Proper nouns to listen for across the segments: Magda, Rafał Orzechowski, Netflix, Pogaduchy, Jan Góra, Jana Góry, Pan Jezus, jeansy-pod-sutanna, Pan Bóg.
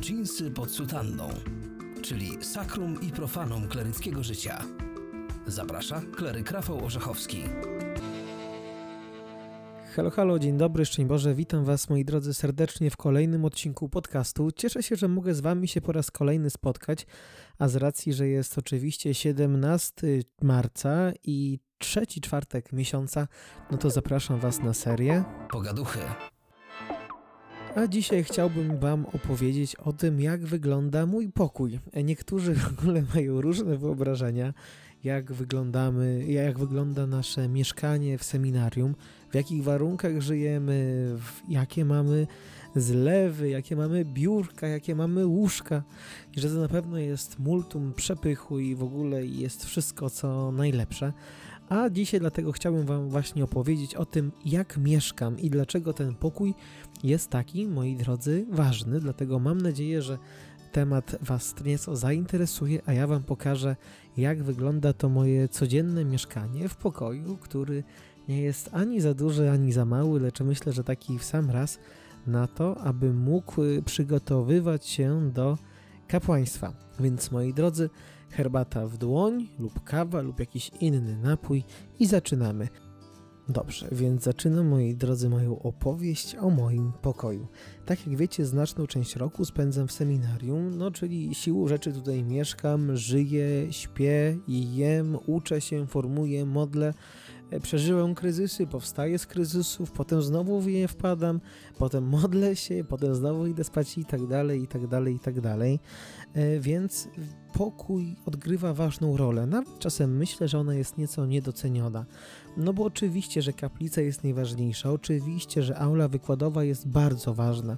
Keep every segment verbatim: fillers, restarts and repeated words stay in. dżinsy pod sutanną, czyli sakrum i profanum kleryckiego życia. Zaprasza kleryk Rafał Orzechowski. Halo, halo, dzień dobry, szczęść Boże, witam Was, moi drodzy, serdecznie w kolejnym odcinku podcastu. Cieszę się, że mogę z Wami się po raz kolejny spotkać, a z racji, że jest oczywiście siedemnastego marca i trzeci czwartek miesiąca, no to zapraszam Was na serię Pogaduchy. A dzisiaj chciałbym Wam opowiedzieć o tym, jak wygląda mój pokój. Niektórzy w ogóle mają różne wyobrażenia, jak wyglądamy, jak wygląda nasze mieszkanie w seminarium, w jakich warunkach żyjemy, jakie mamy zlewy, jakie mamy biurka, jakie mamy łóżka i że to na pewno jest multum przepychu i w ogóle jest wszystko, co najlepsze. A dzisiaj dlatego chciałbym Wam właśnie opowiedzieć o tym, jak mieszkam i dlaczego ten pokój jest taki, moi drodzy, ważny. Dlatego mam nadzieję, że temat Was nieco zainteresuje, a ja Wam pokażę, jak wygląda to moje codzienne mieszkanie w pokoju, który nie jest ani za duży, ani za mały, lecz myślę, że taki w sam raz na to, aby mógł przygotowywać się do kapłaństwa. Więc, moi drodzy, herbata w dłoń lub kawa lub jakiś inny napój i zaczynamy. Dobrze, więc zaczynam, moi drodzy, moją opowieść o moim pokoju. Tak jak wiecie, znaczną część roku spędzam w seminarium, no czyli siłą rzeczy tutaj mieszkam, żyję, śpię, jem, uczę się, formuję, modlę, przeżywam kryzysy, powstaję z kryzysów, potem znowu w nie wpadam, potem modlę się, potem znowu idę spać i tak dalej, i tak dalej, i tak dalej. Więc pokój odgrywa ważną rolę. Nawet czasem myślę, że ona jest nieco niedoceniona. No bo oczywiście, że kaplica jest najważniejsza, oczywiście, że aula wykładowa jest bardzo ważna,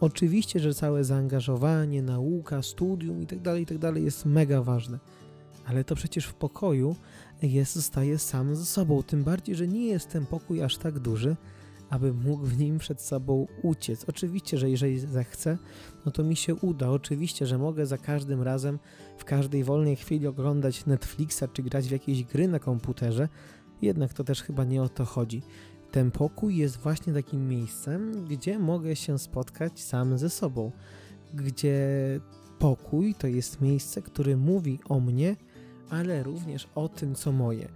oczywiście, że całe zaangażowanie, nauka, studium itd., itd. jest mega ważne. Ale to przecież w pokoju jest, zostaję sam ze sobą, tym bardziej, że nie jest ten pokój aż tak duży, aby mógł w nim przed sobą uciec. Oczywiście, że jeżeli zechcę, no to mi się uda. Oczywiście, że mogę za każdym razem w każdej wolnej chwili oglądać Netflixa czy grać w jakieś gry na komputerze, jednak to też chyba nie o to chodzi. Ten pokój jest właśnie takim miejscem, gdzie mogę się spotkać sam ze sobą, gdzie pokój to jest miejsce, które mówi o mnie, ale również o tym, co moje.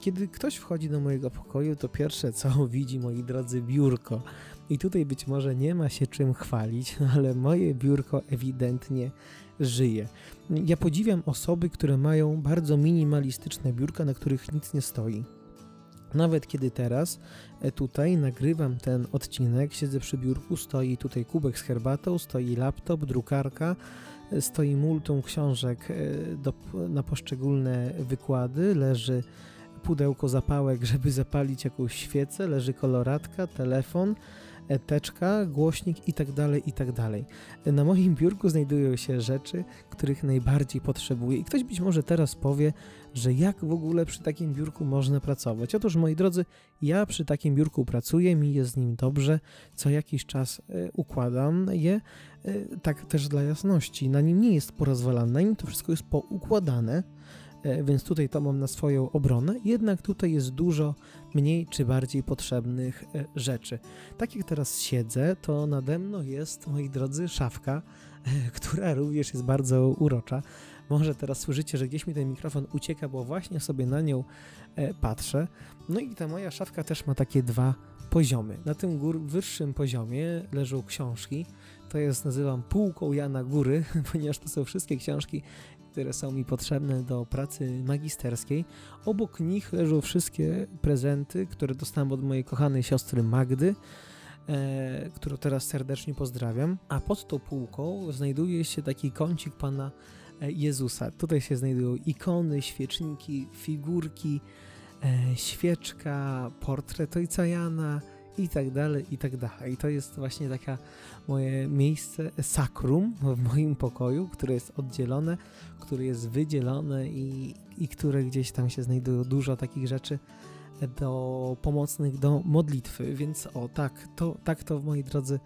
Kiedy ktoś wchodzi do mojego pokoju, to pierwsze, co widzi, moi drodzy, biurko. I tutaj być może nie ma się czym chwalić, ale moje biurko ewidentnie żyje. Ja podziwiam osoby, które mają bardzo minimalistyczne biurka, na których nic nie stoi. Nawet kiedy teraz tutaj nagrywam ten odcinek, siedzę przy biurku, stoi tutaj kubek z herbatą, stoi laptop, drukarka, stoi multum książek do, na poszczególne wykłady, leży pudełko zapałek, żeby zapalić jakąś świecę, leży koloratka, telefon, teczka, głośnik i tak dalej, i tak dalej. Na moim biurku znajdują się rzeczy, których najbardziej potrzebuję i ktoś być może teraz powie, że jak w ogóle przy takim biurku można pracować. Otóż, moi drodzy, ja przy takim biurku pracuję, mi jest z nim dobrze, co jakiś czas układam je, tak też dla jasności. Na nim nie jest porozwalane, na nim to wszystko jest poukładane, więc tutaj to mam na swoją obronę, jednak tutaj jest dużo mniej czy bardziej potrzebnych rzeczy. Tak jak teraz siedzę, to nade mną jest, moi drodzy, szafka, która również jest bardzo urocza. Może teraz słyszycie, że gdzieś mi ten mikrofon ucieka, bo właśnie sobie na nią patrzę. No i ta moja szafka też ma takie dwa poziomy. Na tym gór, wyższym poziomie leżą książki. To jest, nazywam, półką Jana Góry, ponieważ to są wszystkie książki, które są mi potrzebne do pracy magisterskiej. Obok nich leżą wszystkie prezenty, które dostałem od mojej kochanej siostry Magdy, e, którą teraz serdecznie pozdrawiam. A pod tą półką znajduje się taki kącik Pana Jezusa. Tutaj się znajdują ikony, świeczniki, figurki, e, świeczka, portret ojca Jana i tak dalej, i tak dalej. I to jest właśnie takie moje miejsce, sakrum w moim pokoju, które jest oddzielone, które jest wydzielone i, i które gdzieś tam się znajduje dużo takich rzeczy do pomocnych do modlitwy. Więc o tak, to, tak to, moi drodzy,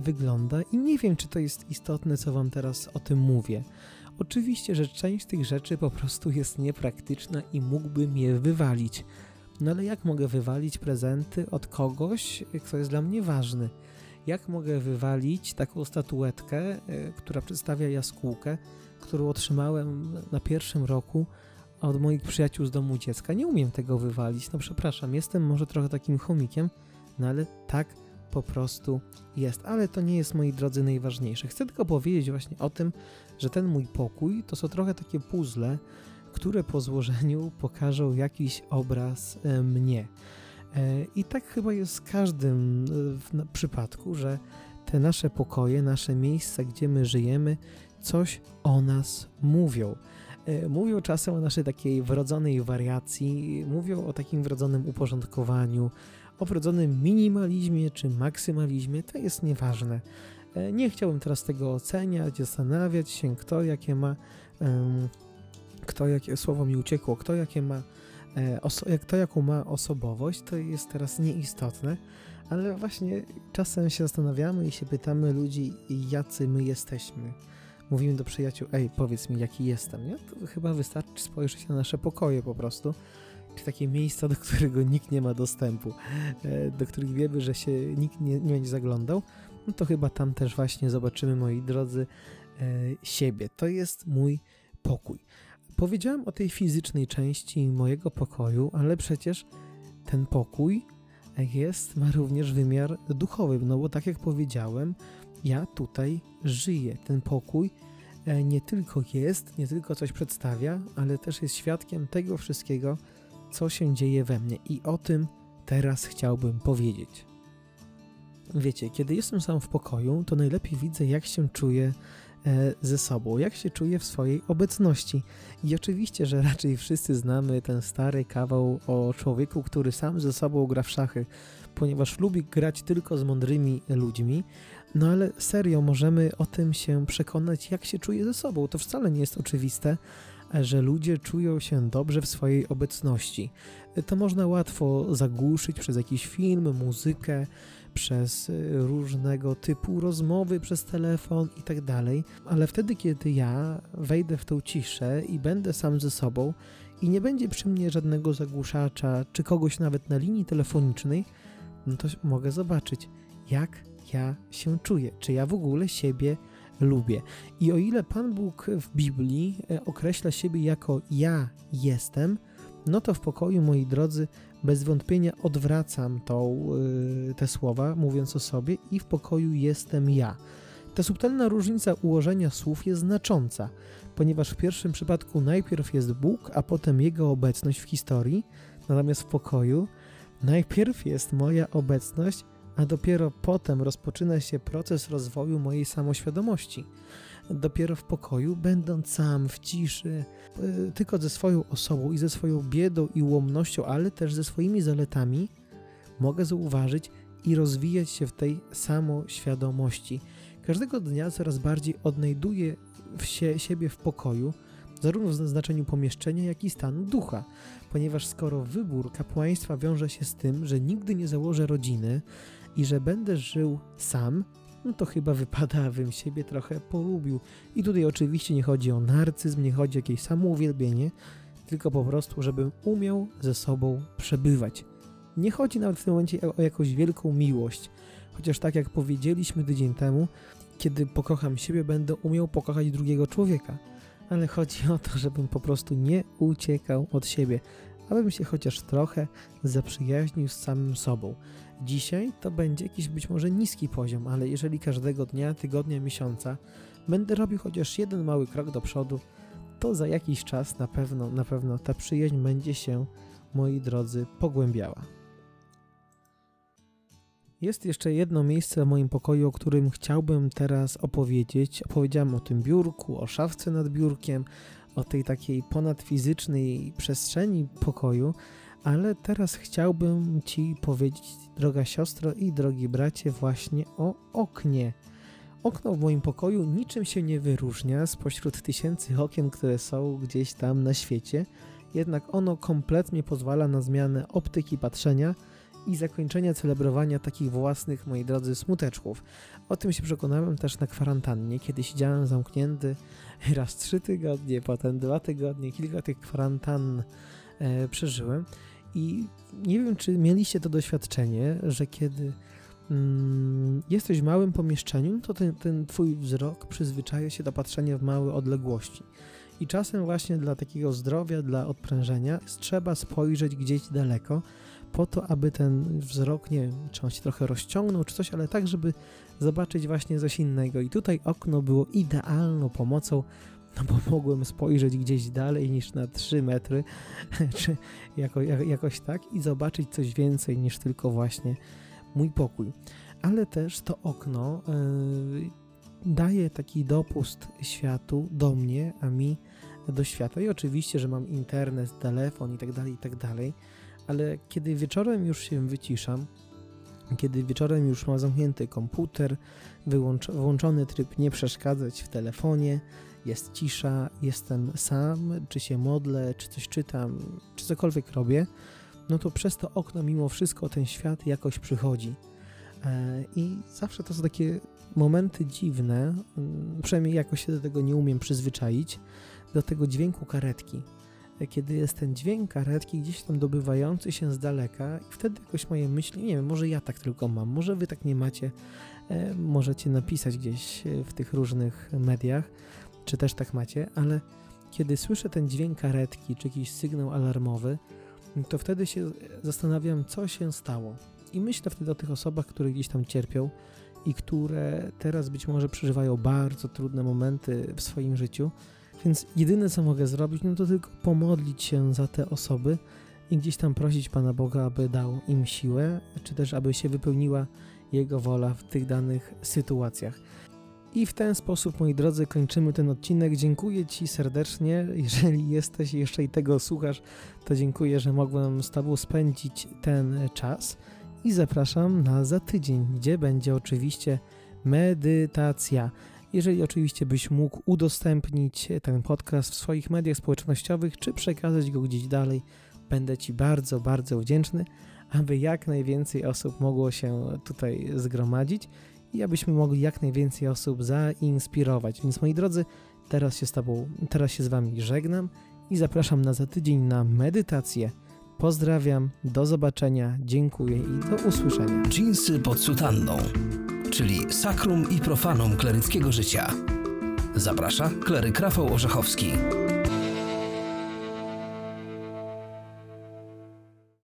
wygląda i nie wiem, czy to jest istotne, co Wam teraz o tym mówię. Oczywiście, że część tych rzeczy po prostu jest niepraktyczna i mógłbym je wywalić. No ale jak mogę wywalić prezenty od kogoś, kto jest dla mnie ważny? jak mogę wywalić taką statuetkę, która przedstawia jaskółkę, którą otrzymałem na pierwszym roku od moich przyjaciół z domu dziecka. Nie umiem tego wywalić, no przepraszam, jestem może trochę takim chomikiem, no ale tak po prostu jest. Ale to nie jest, moi drodzy, najważniejsze. Chcę tylko powiedzieć właśnie o tym, że ten mój pokój to są trochę takie puzzle, które po złożeniu pokażą jakiś obraz mnie. I tak chyba jest z każdym w przypadku, że te nasze pokoje, nasze miejsca, gdzie my żyjemy, coś o nas mówią. Mówią czasem o naszej takiej wrodzonej wariacji, mówią o takim wrodzonym uporządkowaniu, o wrodzonym minimalizmie czy maksymalizmie, to jest nieważne. Nie chciałbym teraz tego oceniać, zastanawiać się, kto jakie ma, kto jakie słowo mi uciekło, kto jakie ma to, jaką ma osobowość, to jest teraz nieistotne, ale właśnie czasem się zastanawiamy i się pytamy ludzi, jacy my jesteśmy. Mówimy do przyjaciół, ej, powiedz mi, jaki jestem, nie? To chyba wystarczy spojrzeć na nasze pokoje po prostu, czy takie miejsca, do którego nikt nie ma dostępu, do których wiemy, że się nikt nie, nie będzie zaglądał, no to chyba tam też właśnie zobaczymy, moi drodzy, siebie. To jest mój pokój. Powiedziałem o tej fizycznej części mojego pokoju, ale przecież ten pokój jest, ma również wymiar duchowy, no bo tak jak powiedziałem, ja tutaj żyję. Ten pokój nie tylko jest, nie tylko coś przedstawia, ale też jest świadkiem tego wszystkiego, co się dzieje we mnie. I o tym teraz chciałbym powiedzieć. Wiecie, kiedy jestem sam w pokoju, to najlepiej widzę, jak się czuję ze sobą, jak się czuję w swojej obecności. I oczywiście, że raczej wszyscy znamy ten stary kawał o człowieku, który sam ze sobą gra w szachy, ponieważ lubi grać tylko z mądrymi ludźmi. No ale serio, możemy o tym się przekonać, jak się czuje ze sobą. To wcale nie jest oczywiste, że ludzie czują się dobrze w swojej obecności. To można łatwo zagłuszyć przez jakiś film, muzykę, przez różnego typu rozmowy, przez telefon i tak dalej. Ale wtedy, kiedy ja wejdę w tą ciszę i będę sam ze sobą i nie będzie przy mnie żadnego zagłuszacza czy kogoś nawet na linii telefonicznej, no to mogę zobaczyć, jak ja się czuję, czy ja w ogóle siebie lubię. I o ile Pan Bóg w Biblii określa siebie jako ja jestem, no to w pokoju, moi drodzy, bez wątpienia odwracam tą, te słowa, mówiąc o sobie, i w pokoju jestem ja. Ta subtelna różnica ułożenia słów jest znacząca, ponieważ w pierwszym przypadku najpierw jest Bóg, a potem Jego obecność w historii, natomiast w pokoju najpierw jest moja obecność, a dopiero potem rozpoczyna się proces rozwoju mojej samoświadomości. Dopiero w pokoju, będąc sam, w ciszy, tylko ze swoją osobą i ze swoją biedą i ułomnością, ale też ze swoimi zaletami, mogę zauważyć i rozwijać się w tej samoświadomości. Każdego dnia coraz bardziej odnajduję się, siebie w pokoju, zarówno w znaczeniu pomieszczenia, jak i stanu ducha, ponieważ skoro wybór kapłaństwa wiąże się z tym, że nigdy nie założę rodziny i że będę żył sam, no to chyba wypada, abym siebie trochę polubił. I tutaj oczywiście nie chodzi o narcyzm, nie chodzi o jakieś samouwielbienie, tylko po prostu, żebym umiał ze sobą przebywać. Nie chodzi nawet w tym momencie o jakąś wielką miłość, chociaż tak jak powiedzieliśmy tydzień temu, kiedy pokocham siebie, będę umiał pokochać drugiego człowieka. Ale chodzi o to, żebym po prostu nie uciekał od siebie, abym się chociaż trochę zaprzyjaźnił z samym sobą. Dzisiaj to będzie jakiś być może niski poziom, ale jeżeli każdego dnia, tygodnia, miesiąca będę robił chociaż jeden mały krok do przodu, to za jakiś czas na pewno, na pewno ta przyjaźń będzie się, moi drodzy, pogłębiała. Jest jeszcze jedno miejsce w moim pokoju, o którym chciałbym teraz opowiedzieć. Opowiedziałem o tym biurku, o szafce nad biurkiem, o tej takiej ponadfizycznej przestrzeni pokoju, ale teraz chciałbym Ci powiedzieć, droga siostro i drogi bracie, właśnie o oknie. Okno w moim pokoju niczym się nie wyróżnia spośród tysięcy okien, które są gdzieś tam na świecie, jednak ono kompletnie pozwala na zmianę optyki patrzenia i zakończenia celebrowania takich własnych, moi drodzy, smuteczków. O tym się przekonałem też na kwarantannie, kiedy siedziałem zamknięty raz trzy tygodnie, potem dwa tygodnie, kilka tych kwarantann e, przeżyłem. I nie wiem, czy mieliście to doświadczenie, że kiedy mm, jesteś w małym pomieszczeniu, to ten, ten twój wzrok przyzwyczaja się do patrzenia w małe odległości. I czasem właśnie dla takiego zdrowia, dla odprężenia trzeba spojrzeć gdzieś daleko, po to, aby ten wzrok, nie wiem, czy on się trochę rozciągnął, czy coś, ale tak, żeby zobaczyć właśnie coś innego. I tutaj okno było idealną pomocą, no bo mogłem spojrzeć gdzieś dalej niż na trzy metry, czy jako, jakoś tak, i zobaczyć coś więcej niż tylko właśnie mój pokój. Ale też to okno yy, daje taki dopust światu do mnie, a mi do świata. I oczywiście, że mam internet, telefon i tak dalej, i tak dalej, ale kiedy wieczorem już się wyciszam, kiedy wieczorem już mam zamknięty komputer, wyłącz, włączony tryb nie przeszkadzać w telefonie, jest cisza, jestem sam, czy się modlę, czy coś czytam, czy cokolwiek robię, no to przez to okno mimo wszystko ten świat jakoś przychodzi. I zawsze to są takie momenty dziwne, przynajmniej jakoś się do tego nie umiem przyzwyczaić, do tego dźwięku karetki. Kiedy jest ten dźwięk karetki gdzieś tam dobywający się z daleka, i wtedy jakoś moje myśli, nie wiem, może ja tak tylko mam, może wy tak nie macie, e, możecie napisać gdzieś w tych różnych mediach, czy też tak macie, ale kiedy słyszę ten dźwięk karetki, czy jakiś sygnał alarmowy, to wtedy się zastanawiam, co się stało. I myślę wtedy o tych osobach, które gdzieś tam cierpią i które teraz być może przeżywają bardzo trudne momenty w swoim życiu. Więc jedyne, co mogę zrobić, no to tylko pomodlić się za te osoby i gdzieś tam prosić Pana Boga, aby dał im siłę, czy też aby się wypełniła Jego wola w tych danych sytuacjach. I w ten sposób, moi drodzy, kończymy ten odcinek. Dziękuję Ci serdecznie. Jeżeli jesteś jeszcze i tego słuchasz, to dziękuję, że mogłem z Tobą spędzić ten czas. I zapraszam na za tydzień, gdzie będzie oczywiście medytacja. Jeżeli oczywiście byś mógł udostępnić ten podcast w swoich mediach społecznościowych, czy przekazać go gdzieś dalej, będę Ci bardzo, bardzo wdzięczny, aby jak najwięcej osób mogło się tutaj zgromadzić i abyśmy mogli jak najwięcej osób zainspirować. Więc moi drodzy, teraz się z Tobą, teraz się z Wami żegnam i zapraszam na za tydzień na medytację. Pozdrawiam, do zobaczenia, dziękuję i do usłyszenia. Dżinsy pod sutanną, czyli sakrum i profanum kleryckiego życia. Zaprasza kleryk Rafał Orzechowski.